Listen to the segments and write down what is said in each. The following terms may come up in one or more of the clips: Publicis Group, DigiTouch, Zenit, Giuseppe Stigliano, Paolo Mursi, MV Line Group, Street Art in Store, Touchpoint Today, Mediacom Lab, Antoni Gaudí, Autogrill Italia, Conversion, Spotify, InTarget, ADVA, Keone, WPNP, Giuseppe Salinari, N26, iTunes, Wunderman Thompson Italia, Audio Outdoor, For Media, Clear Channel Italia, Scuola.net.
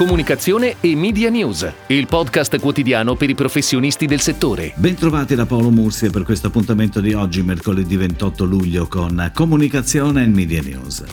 comunicazione e media news, il podcast quotidiano per i professionisti del settore. Bentrovati da Paolo Mursi per questo appuntamento di oggi, mercoledì 28 luglio, con comunicazione e media news.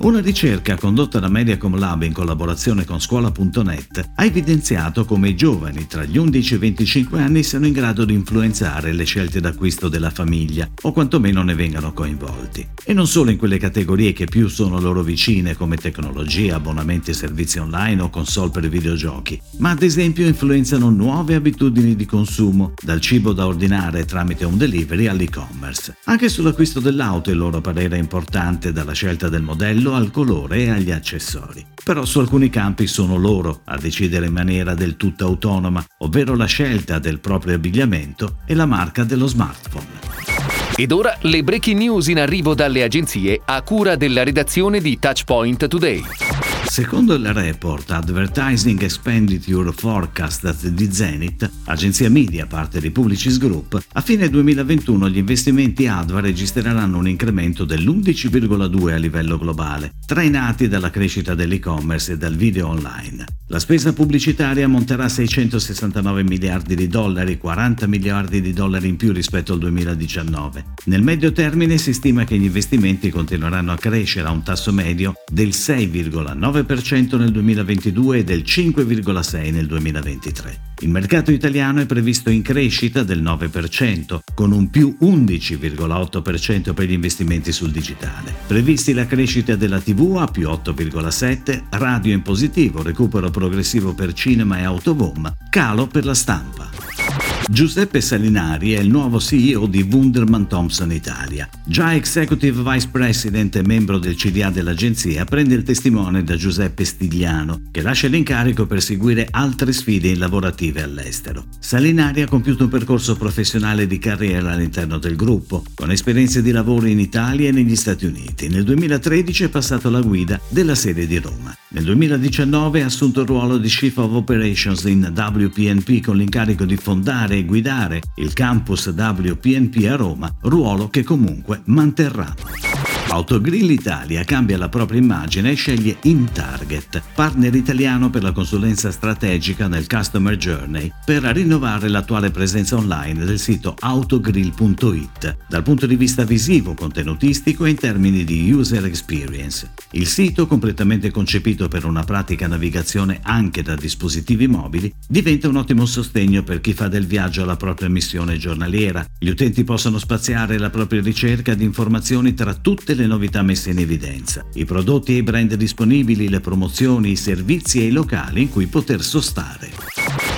Una ricerca condotta da Mediacom Lab in collaborazione con Scuola.net ha evidenziato come i giovani tra gli 11 e i 25 anni siano in grado di influenzare le scelte d'acquisto della famiglia o quantomeno ne vengano coinvolti. E non solo in quelle categorie che più sono loro vicine come tecnologie, abbonamenti e servizi online o console per videogiochi, ma ad esempio influenzano nuove abitudini di consumo, dal cibo da ordinare tramite un delivery all'e-commerce. Anche sull'acquisto dell'auto il loro parere è importante, dalla scelta del modello al colore e agli accessori. Però su alcuni campi sono loro a decidere in maniera del tutto autonoma, ovvero la scelta del proprio abbigliamento e la marca dello smartphone. Ed ora le breaking news in arrivo dalle agenzie a cura della redazione di Touchpoint Today. Secondo il report Advertising Expenditure Forecast di Zenit, agenzia media parte di Publicis Group, a fine 2021 gli investimenti ADVA registreranno un incremento dell'11,2% a livello globale, trainati dalla crescita dell'e-commerce e dal video online. La spesa pubblicitaria ammonterà a $669 miliardi, $40 miliardi in più rispetto al 2019. Nel medio termine si stima che gli investimenti continueranno a crescere a un tasso medio del 6,9% nel 2022 e del 5,6% nel 2023. Il mercato italiano è previsto in crescita del 9%, con un più 11,8% per gli investimenti sul digitale. Previsti la crescita della TV a più 8,7%, radio in positivo, recupero progressivo per cinema e autovom, calo per la stampa. Giuseppe Salinari è il nuovo CEO di Wunderman Thompson Italia. Già Executive Vice President e membro del CDA dell'agenzia, prende il testimone da Giuseppe Stigliano, che lascia l'incarico per seguire altre sfide lavorative all'estero. Salinari ha compiuto un percorso professionale di carriera all'interno del gruppo, con esperienze di lavoro in Italia e negli Stati Uniti. Nel 2013 è passato alla guida della sede di Roma. Nel 2019 ha assunto il ruolo di Chief of Operations in WPNP con l'incarico di fondare e guidare il campus WPNP a Roma, ruolo che comunque manterrà. Autogrill Italia cambia la propria immagine e sceglie InTarget, partner italiano per la consulenza strategica nel Customer Journey, per rinnovare l'attuale presenza online del sito autogrill.it, dal punto di vista visivo, contenutistico e in termini di user experience. Il sito, completamente concepito per una pratica navigazione anche da dispositivi mobili, diventa un ottimo sostegno per chi fa del viaggio la propria missione giornaliera. Gli utenti possono spaziare la propria ricerca di informazioni tra tutte le novità messe in evidenza, i prodotti e i brand disponibili, le promozioni, i servizi e i locali in cui poter sostare.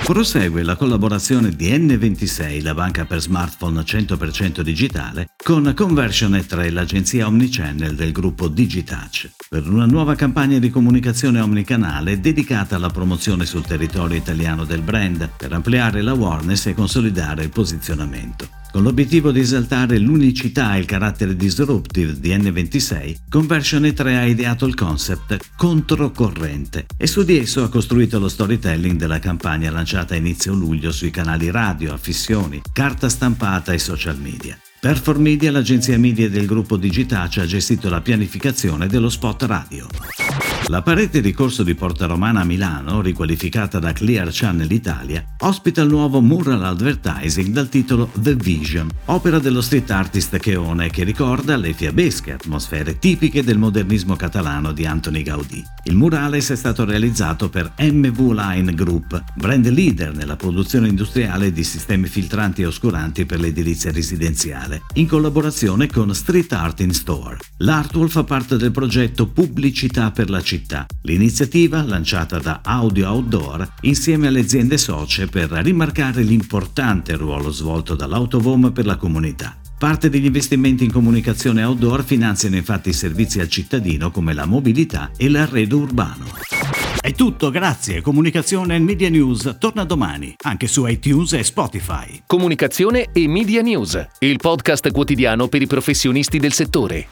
Prosegue la collaborazione di N26, la banca per smartphone 100% digitale, con Conversion e 3, l'agenzia omnichannel del gruppo DigiTouch, per una nuova campagna di comunicazione omnicanale dedicata alla promozione sul territorio italiano del brand, per ampliare l'awareness e consolidare il posizionamento. Con l'obiettivo di esaltare l'unicità e il carattere disruptive di N26, Conversion e 3 ha ideato il concept controcorrente e su di esso ha costruito lo storytelling della campagna lanciata a inizio luglio sui canali radio, affissioni, carta stampata e social media. Per For Media, l'agenzia media del gruppo DigiTouch ha gestito la pianificazione dello spot radio. La parete di Corso di Porta Romana a Milano, riqualificata da Clear Channel Italia, ospita il nuovo mural advertising dal titolo The Vision, opera dello street artist Keone, che ricorda le fiabesche atmosfere tipiche del modernismo catalano di Antoni Gaudí. Il murale è stato realizzato per MV Line Group, brand leader nella produzione industriale di sistemi filtranti e oscuranti per l'edilizia residenziale, in collaborazione con Street Art in Store. L'artwall fa parte del progetto Pubblicità per la città. L'iniziativa, lanciata da Audio Outdoor insieme alle aziende socie, per rimarcare l'importante ruolo svolto dall'autovom per la comunità. Parte degli investimenti in comunicazione outdoor finanziano infatti servizi al cittadino come la mobilità e l'arredo urbano. È tutto, grazie. Comunicazione e Media News torna domani, anche su iTunes e Spotify. Comunicazione e Media News, il podcast quotidiano per i professionisti del settore.